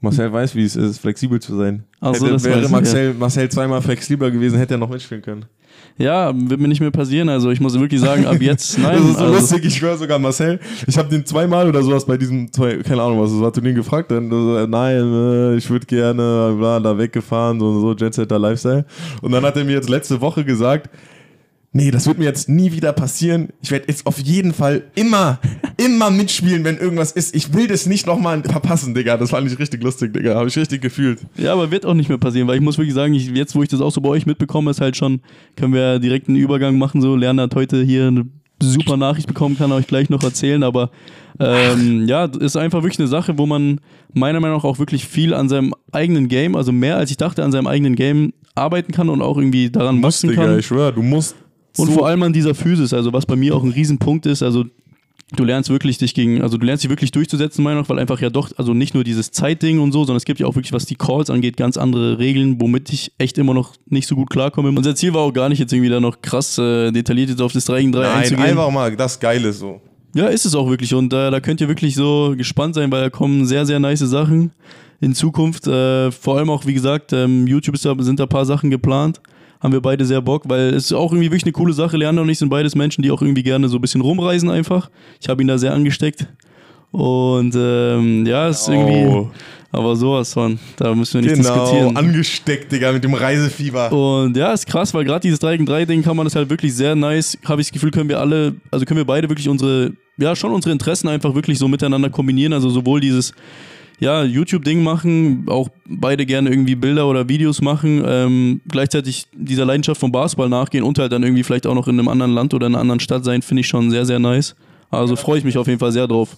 Marcel weiß, wie es ist, flexibel zu sein. Also wäre Marcel zweimal flexibler gewesen, hätte er noch mitspielen können. Ja, wird mir nicht mehr passieren. Also ich muss wirklich sagen, ab jetzt, nein. Das ist so lustig, ich schwöre sogar Marcel. Ich habe den zweimal oder sowas bei diesem, keine Ahnung was, das war Turnier gefragt. Dann so, nein, ich würde gerne bla, da weggefahren, so Jet Setter Lifestyle. Und dann hat er mir jetzt letzte Woche gesagt, nee, das wird mir jetzt nie wieder passieren. Ich werde jetzt auf jeden Fall immer mitspielen, wenn irgendwas ist. Ich will das nicht nochmal verpassen, Digga. Das fand ich richtig lustig, Digga. Habe ich richtig gefühlt. Ja, aber wird auch nicht mehr passieren, weil ich muss wirklich sagen, jetzt, wo ich das auch so bei euch mitbekomme, ist halt schon, können wir direkt einen Übergang machen. So, Lerner hat heute hier eine super Nachricht bekommen, kann euch gleich noch erzählen, aber ja, ist einfach wirklich eine Sache, wo man meiner Meinung nach auch wirklich viel an seinem eigenen Game, also mehr als ich dachte, an seinem eigenen Game arbeiten kann und auch irgendwie daran wachsen kann. Digga, ich schwör, du musst. Und so. Vor allem an dieser Physis, also was bei mir auch ein Riesenpunkt ist, also du lernst dich wirklich durchzusetzen, meiner Meinung nach, weil einfach ja doch, also nicht nur dieses Zeitding und so, sondern es gibt ja auch wirklich, was die Calls angeht, ganz andere Regeln, womit ich echt immer noch nicht so gut klarkomme. Unser Ziel war auch gar nicht jetzt irgendwie da noch krass detailliert jetzt auf das 3 gegen 3 einzugehen. Nein, einfach mal das Geile so. Ja, ist es auch wirklich und da könnt ihr wirklich so gespannt sein, weil da kommen sehr, sehr nice Sachen in Zukunft. Vor allem auch, wie gesagt, YouTube sind da ein paar Sachen geplant. Haben wir beide sehr Bock, weil es auch irgendwie wirklich eine coole Sache. Leander und ich sind beides Menschen, die auch irgendwie gerne so ein bisschen rumreisen einfach. Ich habe ihn da sehr angesteckt. Und ja, ist irgendwie... Aber sowas von, da müssen wir nicht diskutieren. Genau, angesteckt, Digga, mit dem Reisefieber. Und ja, ist krass, weil gerade dieses 3 gegen 3 Ding kann man das halt wirklich sehr nice, habe ich das Gefühl, können wir beide wirklich unsere Interessen einfach wirklich so miteinander kombinieren. Also sowohl dieses... Ja, YouTube-Ding machen, auch beide gerne irgendwie Bilder oder Videos machen, gleichzeitig dieser Leidenschaft vom Basketball nachgehen und halt dann irgendwie vielleicht auch noch in einem anderen Land oder in einer anderen Stadt sein, finde ich schon sehr, sehr nice. Also freue ich mich auf jeden Fall sehr drauf.